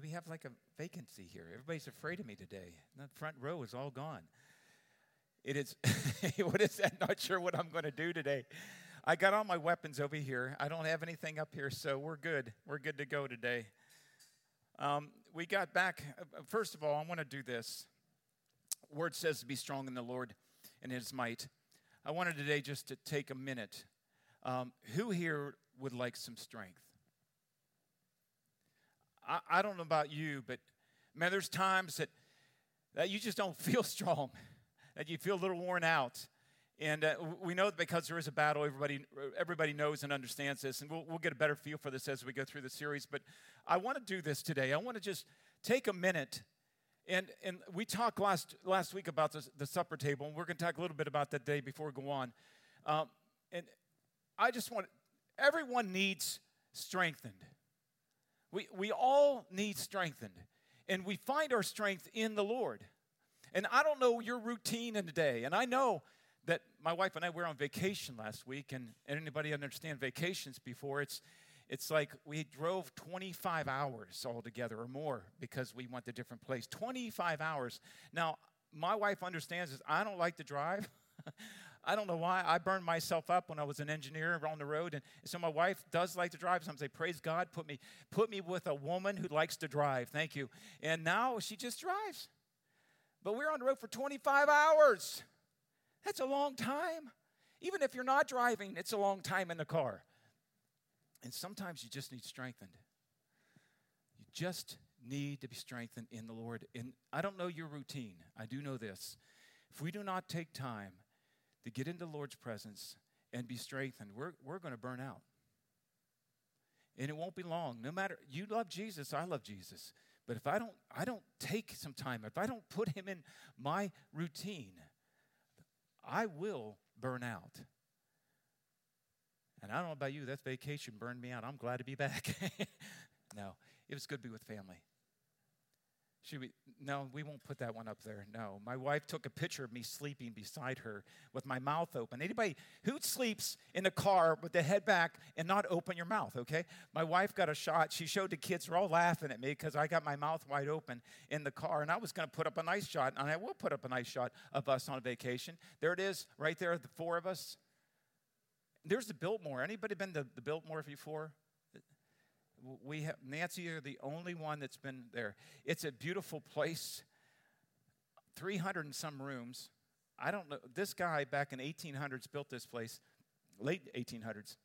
We have like a vacancy here. Everybody's afraid of me today. The front row is all gone. It is, what is that? Not sure what I'm going to do today. I got all my weapons over here. I don't have anything up here, so we're good. We're good to go today. We got back. First of all, I want to do this. The word says to be strong in the Lord and his might. I wanted today just to take a minute. Who here would like some strength? I don't know about you, but man, there's times that you just don't feel strong, that you feel a little worn out. And we know that because there is a battle, everybody knows and understands this, and we'll get a better feel for this as we go through the series. But I want to do this today. I want to just take a minute, and we talked last week about the supper table, and we're going to talk a little bit about that day before we go on. And I just want, everyone needs strengthened. We all need strengthened, and we find our strength in the Lord. And I don't know your routine in the day, and I know that my wife and I were on vacation last week, and anybody understand vacations before? It's like we drove 25 hours altogether or more because we went to different place. 25 hours. Now, my wife understands this. I don't like to drive. I don't know why. I burned myself up when I was an engineer on the road, and so my wife does like to drive. Sometimes I say, praise God, put me with a woman who likes to drive. Thank you. And now she just drives. But we're on the road for 25 hours. That's a long time. Even if you're not driving, it's a long time in the car. And sometimes you just need strengthened. You just need to be strengthened in the Lord. And I don't know your routine. I do know this. If we do not take time to get into the Lord's presence and be strengthened, we're going to burn out. And it won't be long. No matter, you love Jesus, I love Jesus. But if I don't take some time, if I don't put him in my routine, I will burn out. And I don't know about you, that vacation burned me out. I'm glad to be back. No, it was good to be with family. No, we won't put that one up there. No, my wife took a picture of me sleeping beside her with my mouth open. Anybody who sleeps in the car with the head back and not open your mouth, okay? My wife got a shot. She showed the kids. They're all laughing at me because I got my mouth wide open in the car, and I was going to put up a nice shot, and I will put up a nice shot of us on vacation. There it is right there, the four of us. There's the Biltmore. Anybody been to the Biltmore before? We have, Nancy, you're the only one that's been there. It's a beautiful place, 300 and some rooms. I don't know. This guy back in 1800s built this place, late 1800s.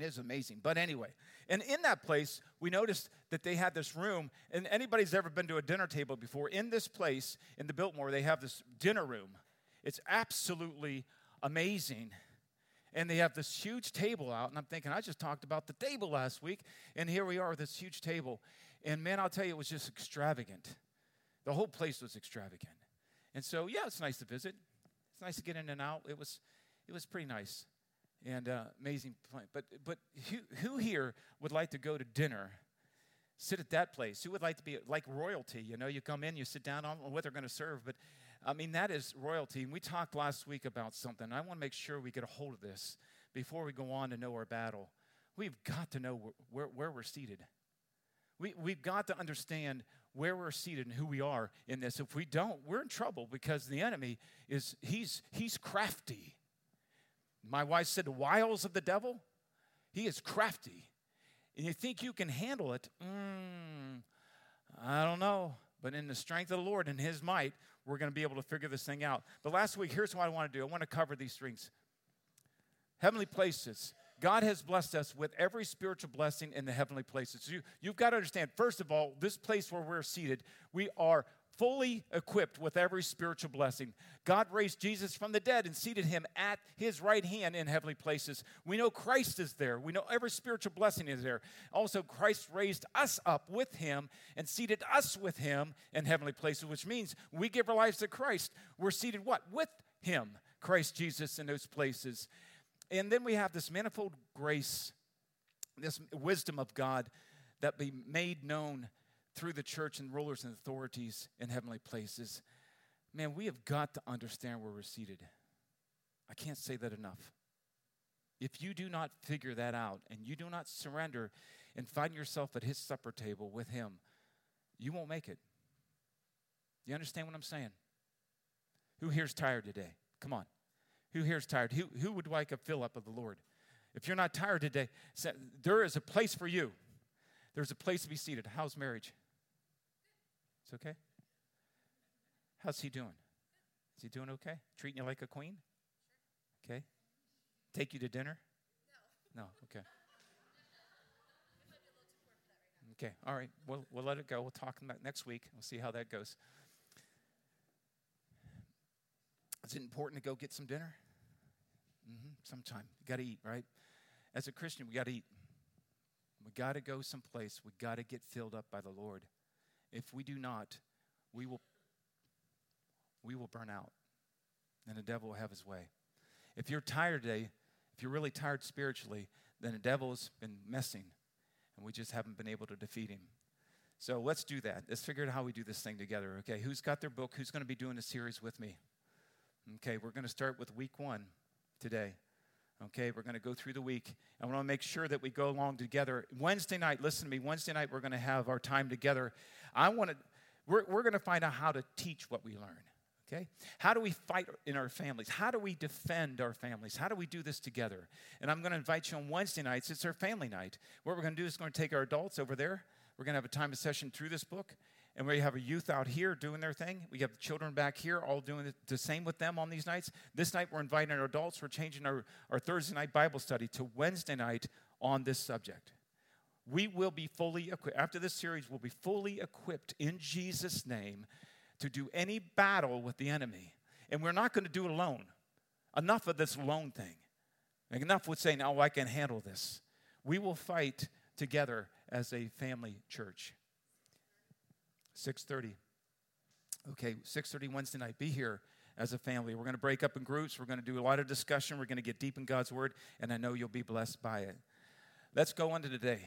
It is amazing. But anyway, and in that place, we noticed that they had this room, and anybody's ever been to a dinner table before, in this place, in the Biltmore, they have this dinner room. It's absolutely amazing. And they have this huge table out, and I'm thinking, I just talked about the table last week, and here we are with this huge table. And man, I'll tell you, it was just extravagant. The whole place was extravagant. And so, yeah, it's nice to visit. It's nice to get in and out. It was pretty nice and amazing. But who here would like to go to dinner, sit at that place? Who would like to be like royalty? You know, you come in, you sit down. I don't know what they're going to serve, but I mean, that is royalty. And we talked last week about something. I want to make sure we get a hold of this before we go on to know our battle. We've got to know where we're seated. We've got to understand where we're seated and who we are in this. If we don't, we're in trouble because the enemy is, he's crafty. My wife said, the wiles of the devil, he is crafty. And you think you can handle it, I don't know. But in the strength of the Lord and his might, we're going to be able to figure this thing out. But last week, here's what I want to do. I want to cover these things. Heavenly places. God has blessed us with every spiritual blessing in the heavenly places. So you've got to understand, first of all, this place where we're seated, we are fully equipped with every spiritual blessing. God raised Jesus from the dead and seated him at his right hand in heavenly places. We know Christ is there. We know every spiritual blessing is there. Also, Christ raised us up with him and seated us with him in heavenly places, which means we give our lives to Christ. We're seated what? With him, Christ Jesus, in those places. And then we have this manifold grace, this wisdom of God that be made known through the church and rulers and authorities in heavenly places. Man, we have got to understand where we're seated. I can't say that enough. If you do not figure that out and you do not surrender and find yourself at his supper table with him, you won't make it. You understand what I'm saying? Who here is tired today? Come on. Who here is tired? Who would like a fill-up of the Lord? If you're not tired today, there is a place for you. There's a place to be seated. How's marriage? It's okay? How's he doing? Is he doing okay? Treating you like a queen? Okay. Take you to dinner? No. No, okay. Okay, all right. We'll let it go. We'll talk about next week. We'll see how that goes. Is it important to go get some dinner? Sometime. You got to eat, right? As a Christian, we got to eat. We got to go someplace. We got to get filled up by the Lord. If we do not, we will burn out, and the devil will have his way. If you're tired today, if you're really tired spiritually, then the devil has been messing. We just haven't been able to defeat him. So let's do that. Let's figure out how we do this thing together, okay? Who's got their book? Who's going to be doing a series with me? Okay, we're going to start with week 1 today. Okay, we're going to go through the week. I want to make sure that we go along together. Wednesday night, listen to me, Wednesday night we're going to have our time together. We're going to find out how to teach what we learn, okay? How do we fight in our families? How do we defend our families? How do we do this together? And I'm going to invite you on Wednesday nights. It's our family night. What we're going to do is going to take our adults over there. We're going to have a time of session through this book. And we have a youth out here doing their thing. We have the children back here all doing the same with them on these nights. This night we're inviting our adults. We're changing our Thursday night Bible study to Wednesday night on this subject. We will be fully equipped. After this series, we'll be fully equipped in Jesus' name to do any battle with the enemy. And we're not going to do it alone. Enough of this alone thing. Enough with saying, oh, I can handle this. We will fight together as a family church. 6:30. Okay, 6:30 Wednesday night. Be here as a family. We're going to break up in groups. We're going to do a lot of discussion. We're going to get deep in God's Word, and I know you'll be blessed by it. Let's go on to today.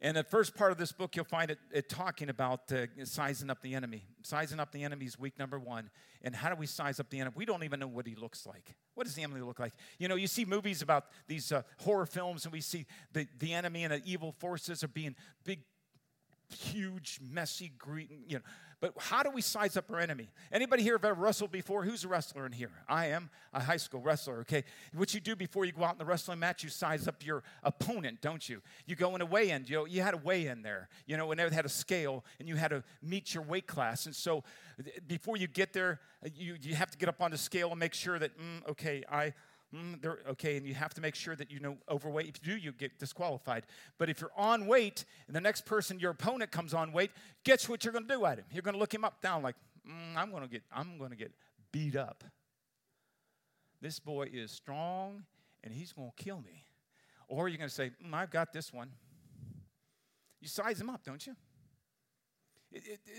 In the first part of this book, you'll find it talking about sizing up the enemy. Sizing up the enemy is week number 1. And how do we size up the enemy? We don't even know what he looks like. What does the enemy look like? You know, you see movies about these horror films, and we see the enemy and the evil forces are being big, huge, messy, green, you know. But how do we size up our enemy? Anybody here have ever wrestled before? Who's a wrestler in here? I am a high school wrestler, okay? What you do before you go out in the wrestling match, you size up your opponent, don't you? You go in a weigh-in. You had a weigh-in there, you know, and they had a scale, and you had to meet your weight class. And so before you get there, you have to get up on the scale and make sure that, and you have to make sure that you know overweight. If you do, you get disqualified. But if you're on weight, and the next person, your opponent, comes on weight, guess what you're going to do at him? You're going to look him up, down, like, I'm going to get beat up. This boy is strong, and he's going to kill me. Or you're going to say, I've got this one. You size him up, don't you?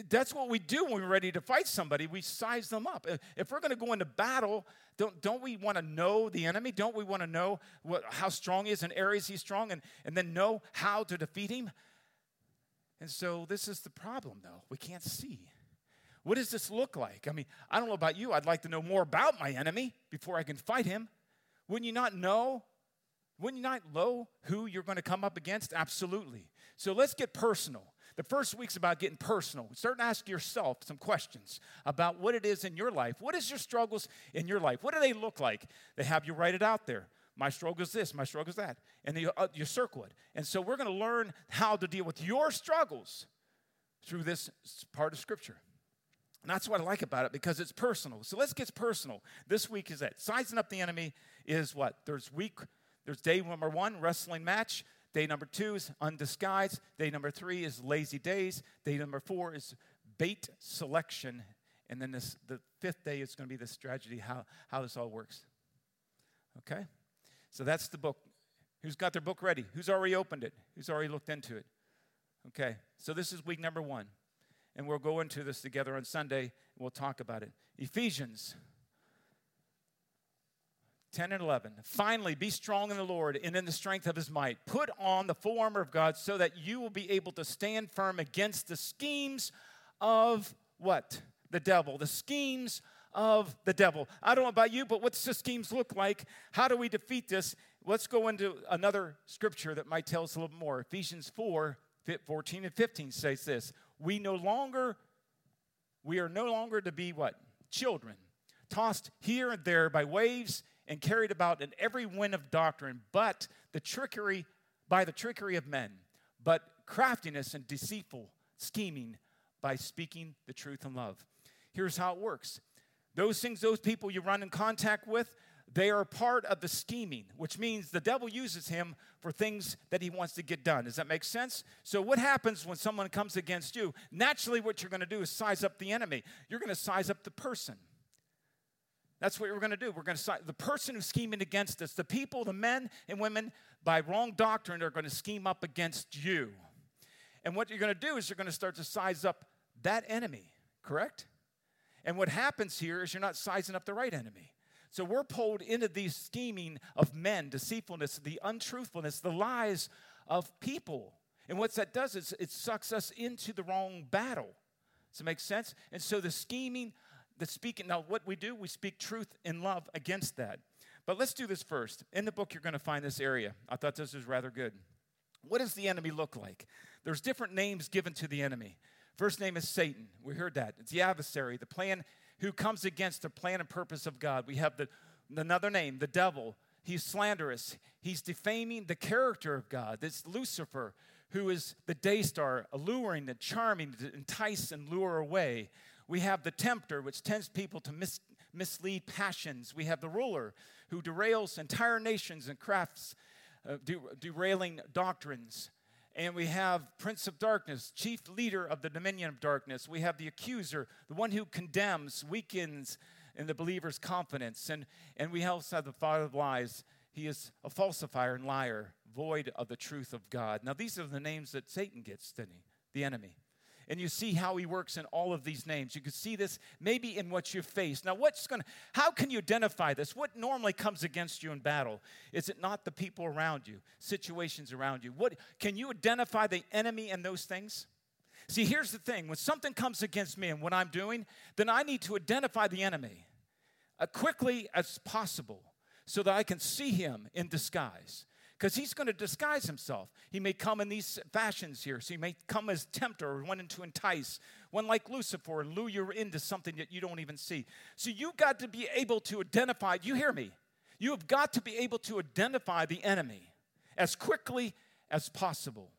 That's what we do when we're ready to fight somebody. We size them up. If we're going to go into battle, don't we want to know the enemy? Don't we want to know how strong he is and areas he's strong and then know how to defeat him? And so this is the problem, though. We can't see. What does this look like? I mean, I don't know about you. I'd like to know more about my enemy before I can fight him. Wouldn't you not know? Wouldn't you not know who you're going to come up against? Absolutely. So let's get personal. The first week's about getting personal. Start to ask yourself some questions about what it is in your life. What is your struggles in your life? What do they look like? They have you write it out there. My struggle is this. My struggle is that. And then you circle it. And so we're going to learn how to deal with your struggles through this part of Scripture. And that's what I like about it, because it's personal. So let's get personal. This week is that. Sizing up the enemy is what? There's day number 1, wrestling match. Day number 2 is undisguised. Day number 3 is lazy days. Day number 4 is bait selection. And then the 5th day is going to be the strategy, how this all works. Okay? So that's the book. Who's got their book ready? Who's already opened it? Who's already looked into it? Okay. So this is week number 1. And we'll go into this together on Sunday, and we'll talk about it. Ephesians 10 and 11, finally, be strong in the Lord and in the strength of his might. Put on the full armor of God so that you will be able to stand firm against the schemes of what? The devil. The schemes of the devil. I don't know about you, but what's the schemes look like? How do we defeat this? Let's go into another scripture that might tell us a little more. Ephesians 4:14 and 15 says this. we are no longer to be what? Children, tossed here and there by waves and carried about in every wind of doctrine, but by the trickery of men, but craftiness and deceitful scheming by speaking the truth in love. Here's how it works. Those things, those people you run in contact with, they are part of the scheming, which means the devil uses him for things that he wants to get done. Does that make sense? So what happens when someone comes against you? Naturally, what you're going to do is size up the enemy. You're going to size up the person. That's what we're going to do. We're going to size the person who's scheming against us. The people, the men and women, by wrong doctrine, are going to scheme up against you. And what you're going to do is you're going to start to size up that enemy, correct? And what happens here is you're not sizing up the right enemy. So we're pulled into these scheming of men, deceitfulness, the untruthfulness, the lies of people. And what that does is it sucks us into the wrong battle. Does it make sense? And so the scheming, the speaking, now what we do, we speak truth and love against that. But let's do this first. In the book, you're going to find this area. I thought this was rather good. What does the enemy look like? There's different names given to the enemy. First name is Satan. We heard that. It's the adversary, the plan who comes against the plan and purpose of God. We have another name, the devil. He's slanderous. He's defaming the character of God. It's Lucifer, who is the day star, alluring and charming to entice and lure away. We have the tempter, which tends people to mislead passions. We have the ruler, who derails entire nations and crafts, derailing doctrines. And we have Prince of Darkness, chief leader of the dominion of darkness. We have the accuser, the one who condemns, weakens in the believer's confidence. And we also have the father of lies. He is a falsifier and liar, void of the truth of God. Now, these are the names that Satan gets, didn't he? The enemy. And you see how he works in all of these names. You can see this maybe in what you face. Now, how can you identify this? What normally comes against you in battle? Is it not the people around you, situations around you? Can you identify the enemy in those things? See, here's the thing. When something comes against me and what I'm doing, then I need to identify the enemy as quickly as possible so that I can see him in disguise. Because he's going to disguise himself. He may come in these fashions here. So he may come as tempter or one to entice, one like Lucifer, and lure you into something that you don't even see. So you've got to be able to identify, you hear me, you have got to be able to identify the enemy as quickly as possible.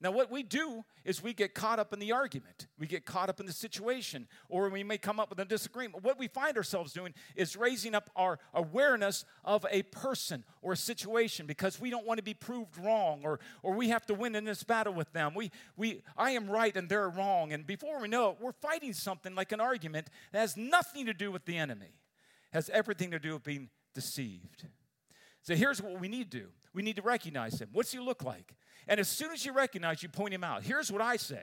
Now, what we do is we get caught up in the argument. We get caught up in the situation, or we may come up with a disagreement. What we find ourselves doing is raising up our awareness of a person or a situation because we don't want to be proved wrong, or we have to win in this battle with them. I am right and they're wrong. And before we know it, we're fighting something like an argument that has nothing to do with the enemy. It has everything to do with being deceived. So here's what we need to do. We need to recognize him. What's he look like? And as soon as you recognize, you point him out. Here's what I say.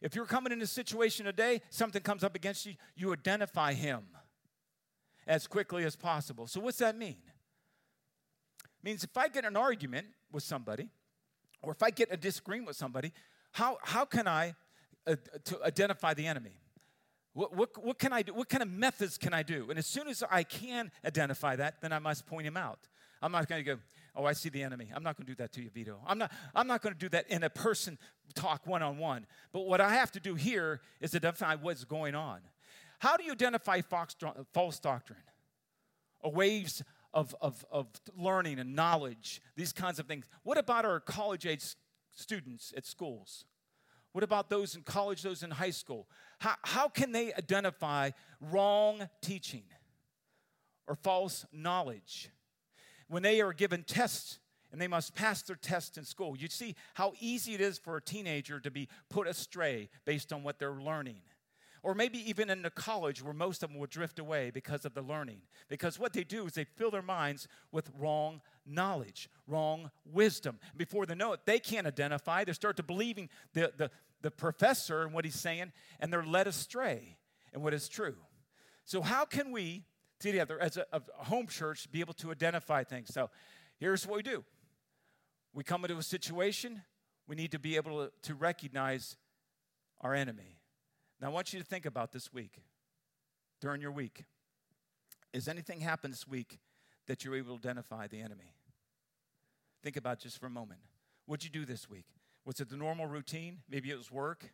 If you're coming in a situation today, something comes up against you, you identify him as quickly as possible. So what's that mean? It means if I get an argument with somebody, or if I get a disagreement with somebody, how can I to identify the enemy? What can I do? What kind of methods can I do? And as soon as I can identify that, then I must point him out. I'm not going to go, oh, I see the enemy. I'm not going to do that to you, Vito. I'm not going to do that in a person talk one-on-one. But what I have to do here is identify what's going on. How do you identify false doctrine? Or waves of learning and knowledge, these kinds of things. What about our college-age students at schools? What about those in college, those in high school? How can they identify wrong teaching or false knowledge? When they are given tests and they must pass their tests in school, you see how easy it is for a teenager to be put astray based on what they're learning. Or maybe even in the college where most of them will drift away because of the learning. Because what they do is they fill their minds with wrong knowledge, wrong wisdom. Before they know it, they can't identify. They start to believing the professor and what he's saying, and they're led astray in what is true. So how can we together as a home church be able to identify things? So here's what we do. We come into a situation. We need to be able to recognize our enemy. Now I want you to think about this week, during your week. Has anything happened this week that you're able to identify the enemy? Think about it just for a moment. What'd you do this week? Was it the normal routine? Maybe it was work.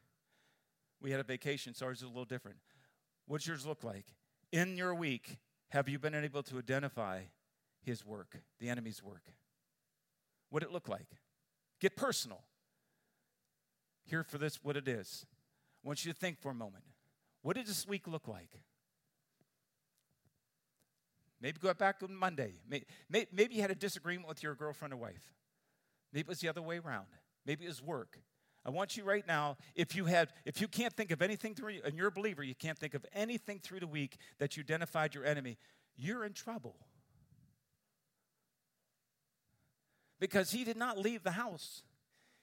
We had a vacation, so ours is a little different. What's yours look like? In your week, have you been able to identify his work, the enemy's work? What it look like? Get personal. Here for this, what it is. I want you to think for a moment. What did this week look like? Maybe go back on Monday. Maybe you had a disagreement with your girlfriend or wife. Maybe it was the other way around. Maybe it was work. I want you right now, if you can't think of anything through, and you're a believer, you can't think of anything through the week that you identified your enemy, you're in trouble. Because he did not leave the house.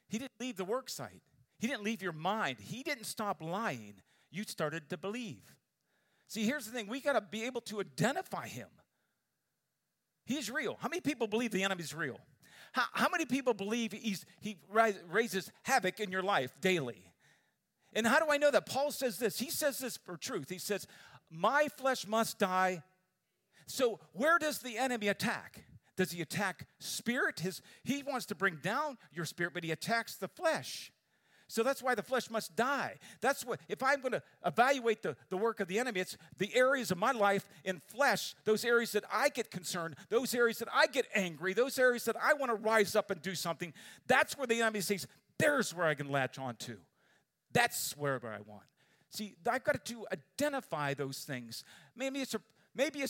He didn't leave the work site. He didn't leave your mind. He didn't stop lying. You started to believe. See, here's the thing. We got to be able to identify him. He's real. How many people believe the enemy's real? How many people believe he raises havoc in your life daily? And how do I know that? Paul says this. He says this for truth. He says, my flesh must die. So where does the enemy attack? Does he attack spirit? He wants to bring down your spirit, but he attacks the flesh. So that's why the flesh must die. That's what, if I'm going to evaluate the work of the enemy, it's the areas of my life in flesh, those areas that I get concerned, those areas that I get angry, those areas that I want to rise up and do something. That's where the enemy says, there's where I can latch on to. That's wherever I want. See, I've got to identify those things. Maybe it's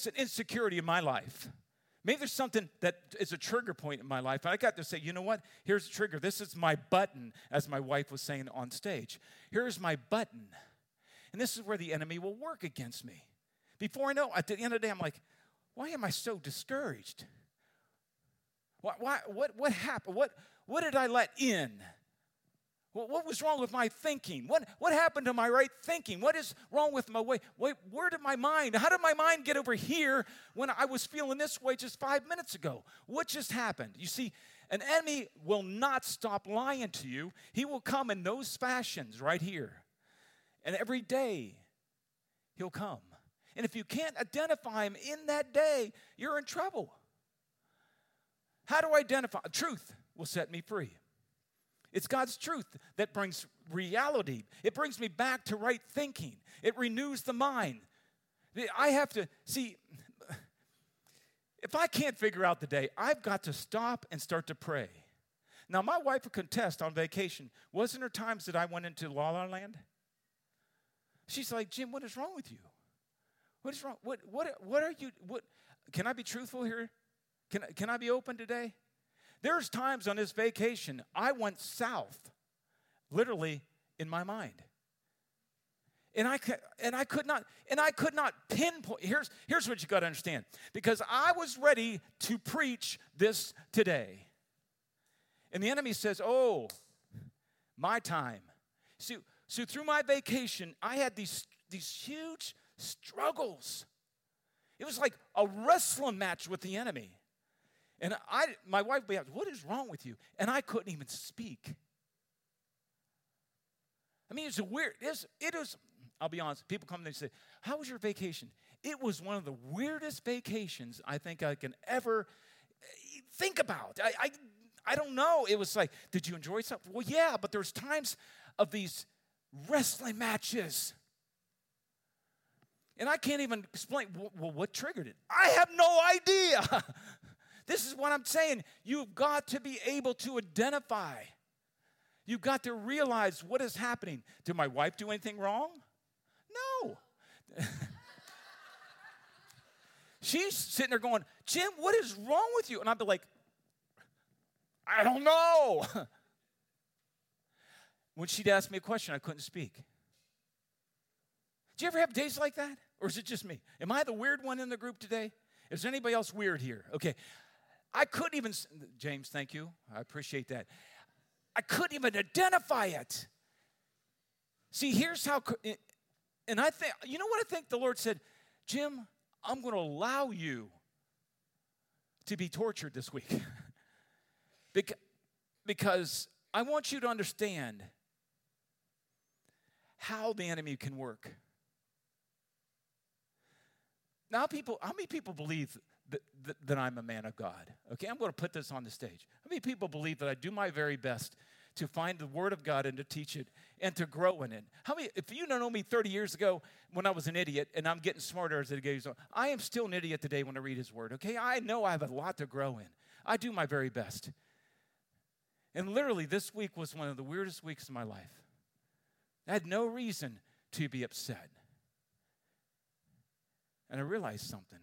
an insecurity in my life. Maybe there's something that is a trigger point in my life. And I got to say, you know what? Here's the trigger. This is my button, as my wife was saying on stage. Here's my button. And this is where the enemy will work against me. Before I know, at the end of the day, I'm like, why am I so discouraged? What happened? What did I let in? What was wrong with my thinking? What happened to my right thinking? What is wrong with my way? Where did my mind? How did my mind get over here when I was feeling this way just 5 minutes ago? What just happened? You see, an enemy will not stop lying to you. He will come in those fashions right here. And every day, he'll come. And if you can't identify him in that day, you're in trouble. How do I identify? Truth will set me free. It's God's truth that brings reality. It brings me back to right thinking. It renews the mind. I have to, see, if I can't figure out the day, I've got to stop and start to pray. Now, my wife would contest on vacation. Wasn't there times that I went into La La Land? She's like, Jim, what is wrong with you? What is wrong? What are you, what? Can I be truthful here? Can I be open today? There's times on this vacation I went south, literally in my mind, and I could not pinpoint. Here's what you got to understand, because I was ready to preach this today, and the enemy says, "Oh, my time." So through my vacation, I had these huge struggles. It was like a wrestling match with the enemy. And my wife would be out, what is wrong with you? And I couldn't even speak. I mean, it's a weird, it is, I'll be honest, people come and they say, how was your vacation? It was one of the weirdest vacations I think I can ever think about. I don't know. It was like, did you enjoy something? Well, yeah, but there's times of these wrestling matches. And I can't even explain, well, what triggered it? I have no idea. This is what I'm saying. You've got to be able to identify. You've got to realize what is happening. Did my wife do anything wrong? No. She's sitting there going, Jim, what is wrong with you? And I'd be like, I don't know. When she'd ask me a question, I couldn't speak. Do you ever have days like that? Or is it just me? Am I the weird one in the group today? Is there anybody else weird here? Okay. I couldn't even, James, thank you. I appreciate that. I couldn't even identify it. See, here's how, and I think, you know what I think the Lord said? Jim, I'm going to allow you to be tortured this week. Because I want you to understand how the enemy can work. Now, how many people believe that I'm a man of God? Okay, I'm going to put this on the stage. How many people believe that I do my very best to find the Word of God and to teach it and to grow in it. How many? If you know me 30 years ago when I was an idiot, and I'm getting smarter as it goes on, I am still an idiot today when I read His Word, okay? I know I have a lot to grow in. I do my very best. And literally, this week was one of the weirdest weeks of my life. I had no reason to be upset. And I realized something.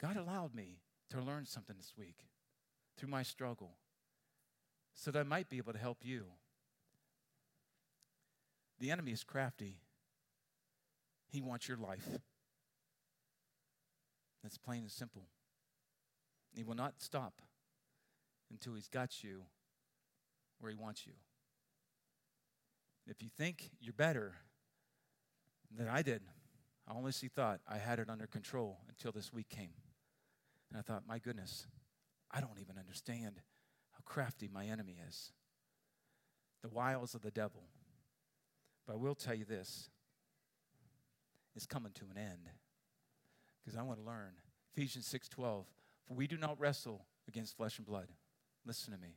God allowed me to learn something this week through my struggle so that I might be able to help you. The enemy is crafty. He wants your life. That's plain and simple. He will not stop until he's got you where he wants you. If you think you're better than I did, I honestly thought I had it under control until this week came. And I thought, my goodness, I don't even understand how crafty my enemy is. The wiles of the devil. But I will tell you this. It's coming to an end. Because I want to learn. Ephesians 6:12. For we do not wrestle against flesh and blood. Listen to me.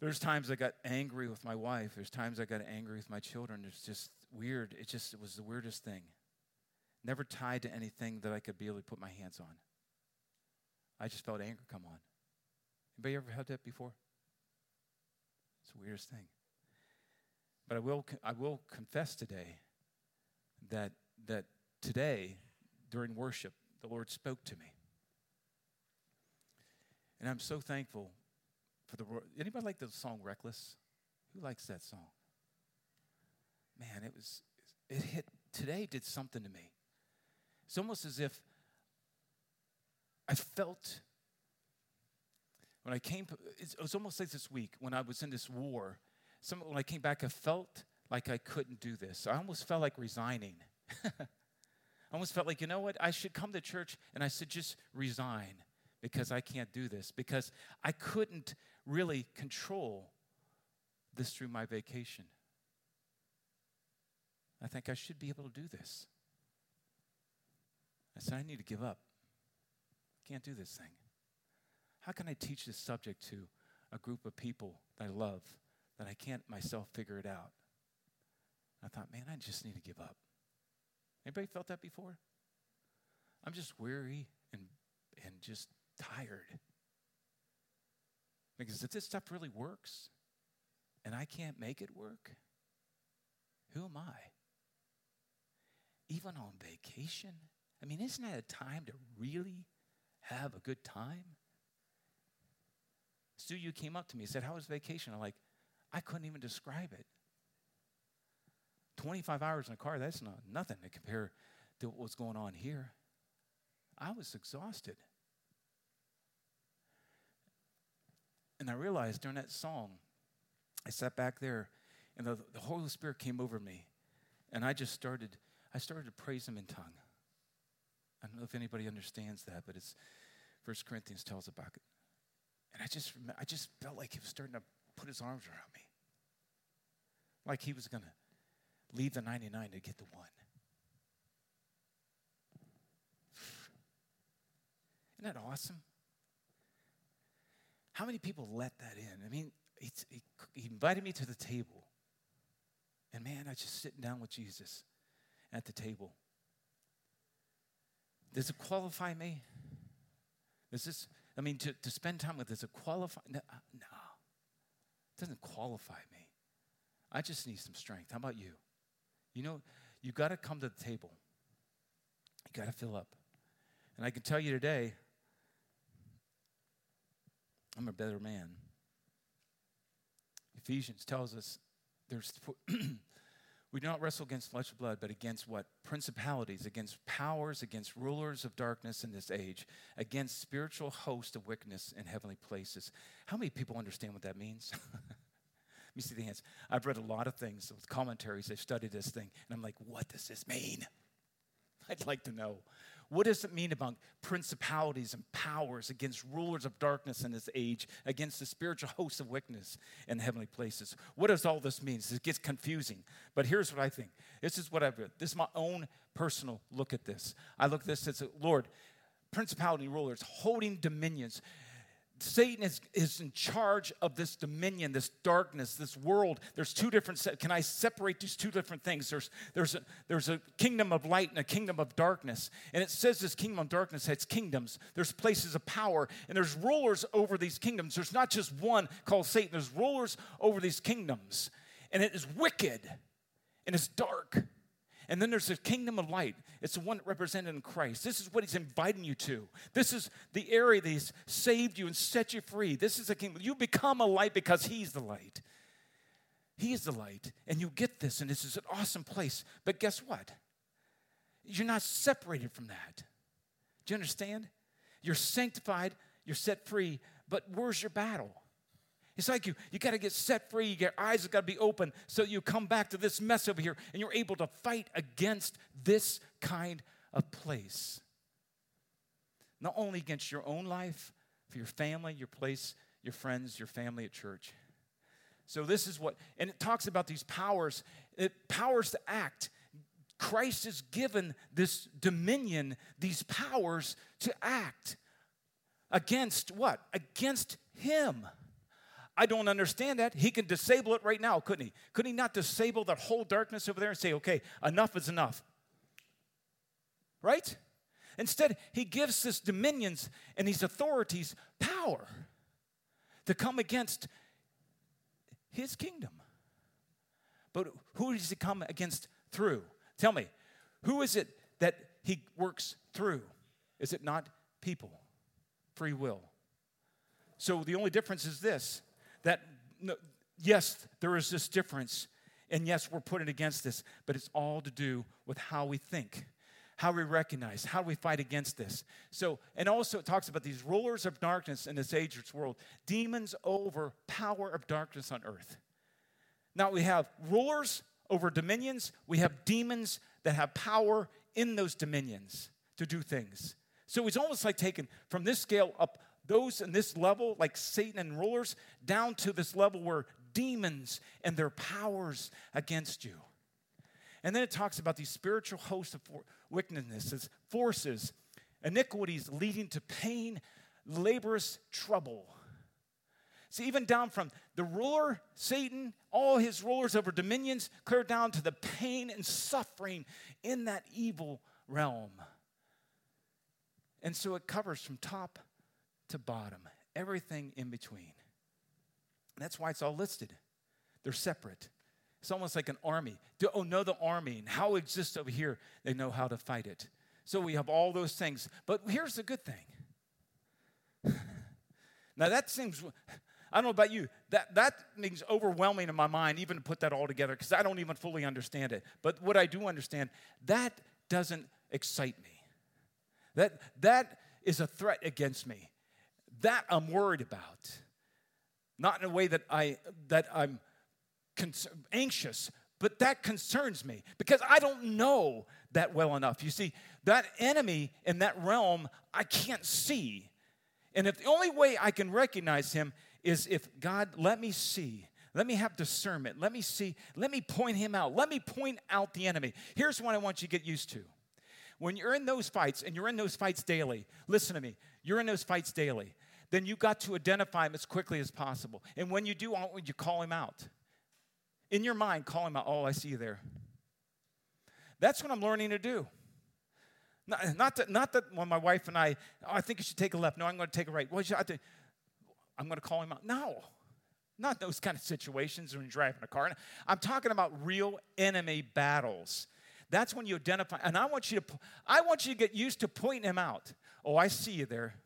There's times I got angry with my wife. There's times I got angry with my children. It's just weird. It was the weirdest thing. Never tied to anything that I could be able to put my hands on. I just felt anger come on. Anybody ever had that before? It's the weirdest thing. But I will confess today that today, during worship, the Lord spoke to me. And I'm so thankful. Anybody like the song Reckless? Who likes that song? Man, it hit. Today did something to me. It's almost as if I felt when I came. It was almost like this week when I was in this war. When I came back, I felt like I couldn't do this. I almost felt like resigning. I almost felt like, you know what? I should come to church and I should just resign. Because I can't do this, because I couldn't really control this through my vacation. I think I should be able to do this. I said, I need to give up. I can't do this thing. How can I teach this subject to a group of people that I love that I can't myself figure it out? I thought, man, I just need to give up. Anybody felt that before? I'm just weary and just tired. Because if this stuff really works and I can't make it work, who am I? Even on vacation? I mean, isn't that a time to really have a good time? Stu, you came up to me and said, how was vacation? I'm like, I couldn't even describe it. 25 hours in a car, that's not nothing to compare to what was going on here. I was exhausted. And I realized during that song, I sat back there, and the Holy Spirit came over me, and I started to praise Him in tongue. I don't know if anybody understands that, but it's 1 Corinthians tells about it. And I just felt like He was starting to put His arms around me, like He was going to leave the 99 to get the one. Isn't that awesome? How many people let that in? I mean, he invited me to the table. And man, I was just sitting down with Jesus at the table. Does it qualify me? To spend time with, does it qualify? No. It doesn't qualify me. I just need some strength. How about you? You know, you got to come to the table. You got to fill up. And I can tell you today, I'm a better man. Ephesians tells us we do not wrestle against flesh and blood, but against what? Principalities, against powers, against rulers of darkness in this age, against spiritual hosts of wickedness in heavenly places. How many people understand what that means? Let me see the hands. I've read a lot of things with commentaries. I've studied this thing, and I'm like, what does this mean? I'd like to know. What does it mean about principalities and powers, against rulers of darkness in this age, against the spiritual hosts of wickedness in heavenly places? What does all this mean? It gets confusing. But here's what I think. This is what I've read. This is my own personal look at this. I look at this and say, Lord, principality rulers holding dominions, Satan is in charge of this dominion, this darkness, this world. There's two different, can I separate these two different things? There's a kingdom of light and a kingdom of darkness. And it says this kingdom of darkness has kingdoms. There's places of power, and there's rulers over these kingdoms. There's not just one called Satan. There's rulers over these kingdoms. And it is wicked, and it's dark. And then there's the kingdom of light. It's the one represented in Christ. This is what he's inviting you to. This is the area that he's saved you and set you free. This is the kingdom. You become a light because he's the light. He is the light. And you get this, and this is an awesome place. But guess what? You're not separated from that. Do you understand? You're sanctified. You're set free. But where's your battle? It's like you got to get set free. Your eyes have got to be open so you come back to this mess over here and you're able to fight against this kind of place. Not only against your own life, for your family, your place, your friends, your family at church. So this is what, and it talks about these powers, powers to act. Christ has given this dominion, these powers to act. Against what? Against him. I don't understand that. He can disable it right now, couldn't he? Could he not disable that whole darkness over there and say, okay, enough is enough? Right? Instead, he gives this dominions and these authorities power to come against his kingdom. But who does he come against through? Tell me, who is it that he works through? Is it not people? Free will. So the only difference is this. That, no, yes, there is this difference, and yes, we're putting against this, but it's all to do with how we think, how we recognize, how we fight against this. So, and also it talks about these rulers of darkness in this age, this world, demons over power of darkness on earth. Now we have rulers over dominions. We have demons that have power in those dominions to do things. So it's almost like taking from this scale up, those in this level, like Satan and rulers, down to this level where demons and their powers against you. And then it talks about these spiritual hosts of wickedness, forces, iniquities leading to pain, laborious trouble. See, even down from the ruler, Satan, all his rulers over dominions, clear down to the pain and suffering in that evil realm. And so it covers from top to bottom, everything in between. And that's why it's all listed. They're separate. It's almost like an army. Know the army and how it exists over here. They know how to fight it. So we have all those things. But here's the good thing. Now that seems, I don't know about you, that means overwhelming in my mind even to put that all together because I don't even fully understand it. But what I do understand, that doesn't excite me. That is a threat against me. That I'm worried about, not in a way that I'm anxious, but that concerns me because I don't know that well enough. You see, that enemy in that realm, I can't see. And if the only way I can recognize him is if God, let me see, let me have discernment, let me see, let me point him out, let me point out the enemy. Here's what I want you to get used to. When you're in those fights, and you're in those fights daily, listen to me, you're in those fights daily, then you got to identify him as quickly as possible. And when you do, you call him out. In your mind, call him out, oh, I see you there. That's what I'm learning to do. Not that when my wife and I, oh, I think you should take a left. No, I'm going to take a right. Well, I'm going to call him out. No, not those kind of situations when you're driving a car. I'm talking about real enemy battles. That's when you identify, and I want you to get used to pointing him out. Oh, I see you there.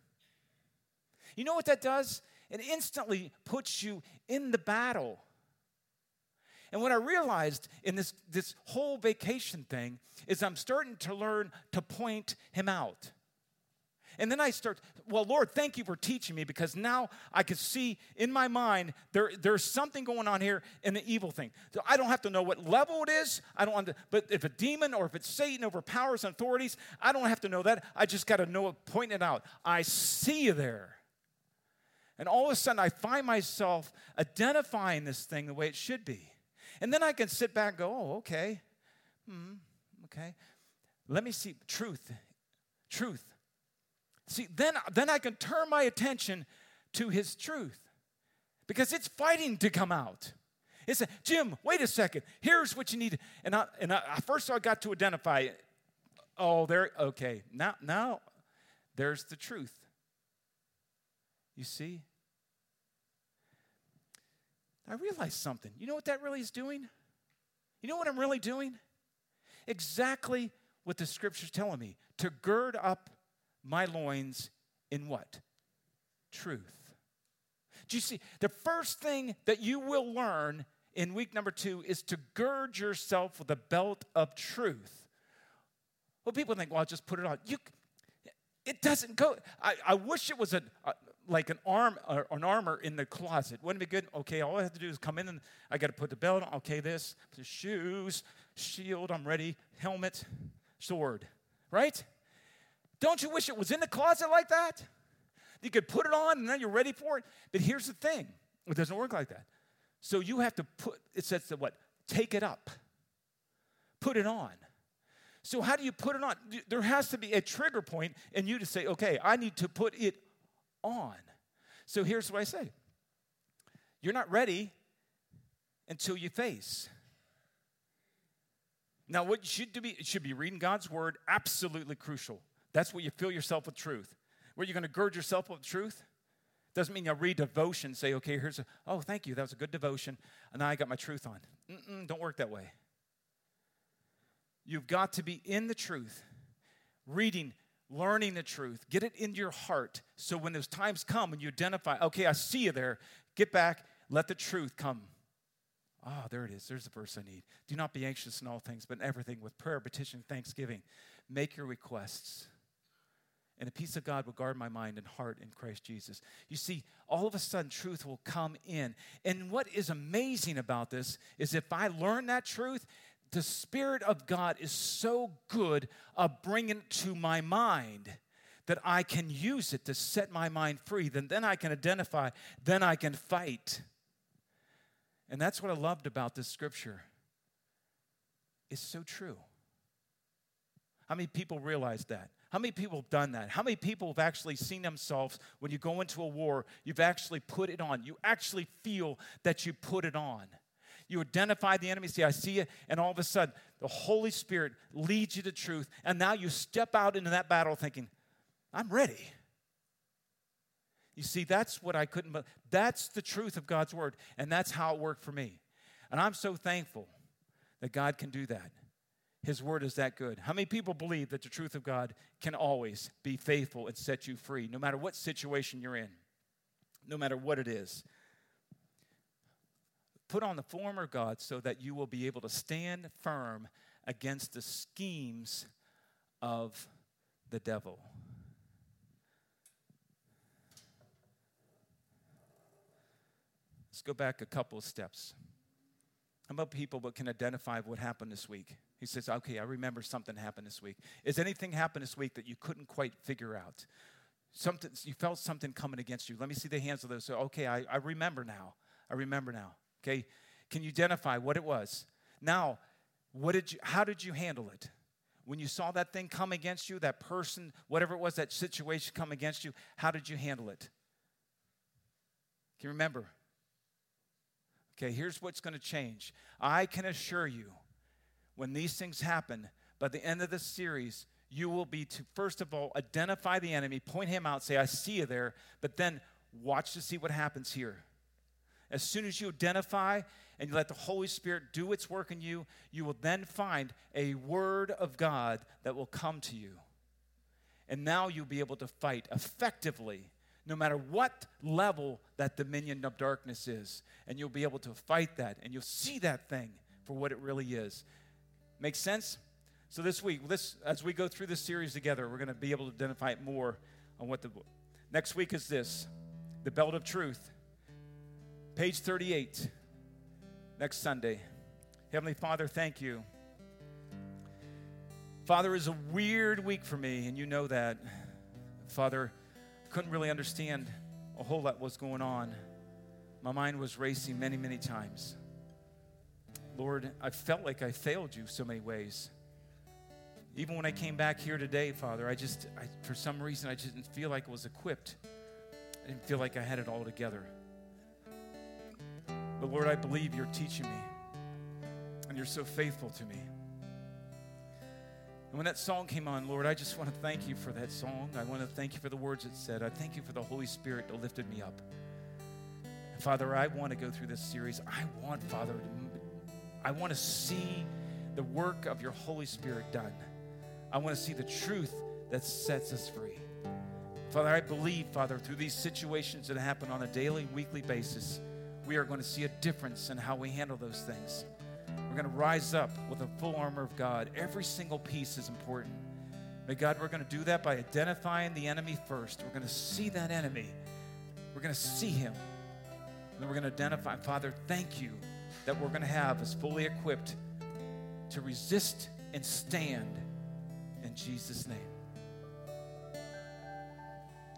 You know what that does? It instantly puts you in the battle. And what I realized in this whole vacation thing is I'm starting to learn to point him out. And then I start, well, Lord, thank you for teaching me because now I can see in my mind there's something going on here in the evil thing. So I don't have to know what level it is. But if a demon or if it's Satan overpowers authorities, I don't have to know that. I just got to know it, point it out. I see you there. And all of a sudden I find myself identifying this thing the way it should be. And then I can sit back and go, oh, okay. Okay. Let me see. Truth. See, then I can turn my attention to his truth because it's fighting to come out. It's a, Jim, wait a second. Here's what you need. And I first I got to identify it. Oh, there. Okay. Now there's the truth. You see? I realized something. You know what that really is doing? You know what I'm really doing? Exactly what the Scripture's telling me. To gird up my loins in what? Truth. Do you see? The first thing that you will learn in week number 2 is to gird yourself with a belt of truth. Well, people think, well, I'll just put it on. It doesn't go. I wish it was an armor in the closet. Wouldn't it be good? Okay, all I have to do is come in and I got to put the belt on. Okay, this, the shoes, shield, I'm ready, helmet, sword, right? Don't you wish it was in the closet like that? You could put it on and then you're ready for it. But here's the thing. It doesn't work like that. So you have to put, it says to what? Take it up. Put it on. So how do you put it on? There has to be a trigger point in you to say, okay, I need to put it on. So here's what I say. You're not ready until you face. Now, what should be reading God's Word, absolutely crucial. That's where you fill yourself with truth. Where you're going to gird yourself with truth. Doesn't mean you'll read devotion, say, okay, oh, thank you, that was a good devotion, and now I got my truth on. Don't work that way. You've got to be in the truth, reading, learning the truth. Get it into your heart so when those times come and you identify, okay, I see you there. Get back. Let the truth come. Ah, oh, there it is. There's the verse I need. Do not be anxious in all things, but in everything with prayer, petition, thanksgiving. Make your requests. And the peace of God will guard my mind and heart in Christ Jesus. You see, all of a sudden, truth will come in. And what is amazing about this is if I learn that truth, the Spirit of God is so good at bringing it to my mind that I can use it to set my mind free. Then I can identify. Then I can fight. And that's what I loved about this Scripture. It's so true. How many people realize that? How many people have done that? How many people have actually seen themselves when you go into a war, you've actually put it on. You actually feel that you put it on. You identify the enemy, say, I see you, and all of a sudden, the Holy Spirit leads you to truth, and now you step out into that battle thinking, I'm ready. You see, that's what I couldn't, that's the truth of God's Word, and that's how it worked for me. And I'm so thankful that God can do that. His Word is that good. How many people believe that the truth of God can always be faithful and set you free, no matter what situation you're in, no matter what it is? Put on the former God so that you will be able to stand firm against the schemes of the devil. Let's go back a couple of steps. How about people that can identify what happened this week? He says, okay, I remember something happened this week. Is anything happened this week that you couldn't quite figure out? Something you felt something coming against you. Let me see the hands of those. So, okay, I remember now. I remember now. Okay, can you identify what it was? Now, how did you handle it? When you saw that thing come against you, that person, whatever it was, that situation come against you, how did you handle it? Can you remember? Okay, here's what's going to change. I can assure you, when these things happen, by the end of this series, you will be to, first of all, identify the enemy, point him out, say, I see you there, but then watch to see what happens here. As soon as you identify and you let the Holy Spirit do its work in you, you will then find a word of God that will come to you. And now you'll be able to fight effectively, no matter what level that dominion of darkness is. And you'll be able to fight that, and you'll see that thing for what it really is. Make sense? So this week, as we go through this series together, we're going to be able to identify more on what the next week is this, the belt of truth, page 38, next Sunday. Heavenly Father, thank you. Father, it was a weird week for me, and you know that. Father, I couldn't really understand a whole lot what was going on. My mind was racing many, many times. Lord, I felt like I failed you so many ways. Even when I came back here today, Father, I just, for some reason, I just didn't feel like I was equipped. I didn't feel like I had it all together. But Lord, I believe you're teaching me, and you're so faithful to me. And when that song came on, Lord, I just want to thank you for that song. I want to thank you for the words it said. I thank you for the Holy Spirit that lifted me up. And Father, I want to go through this series. I want to see the work of your Holy Spirit done. I want to see the truth that sets us free. Father, I believe, Father, through these situations that happen on a daily, weekly basis, we are going to see a difference in how we handle those things. We're going to rise up with the full armor of God. Every single piece is important. But God, we're going to do that by identifying the enemy first. We're going to see that enemy. We're going to see him. And then we're going to identify. Father, thank you that we're going to have us fully equipped to resist and stand in Jesus' name.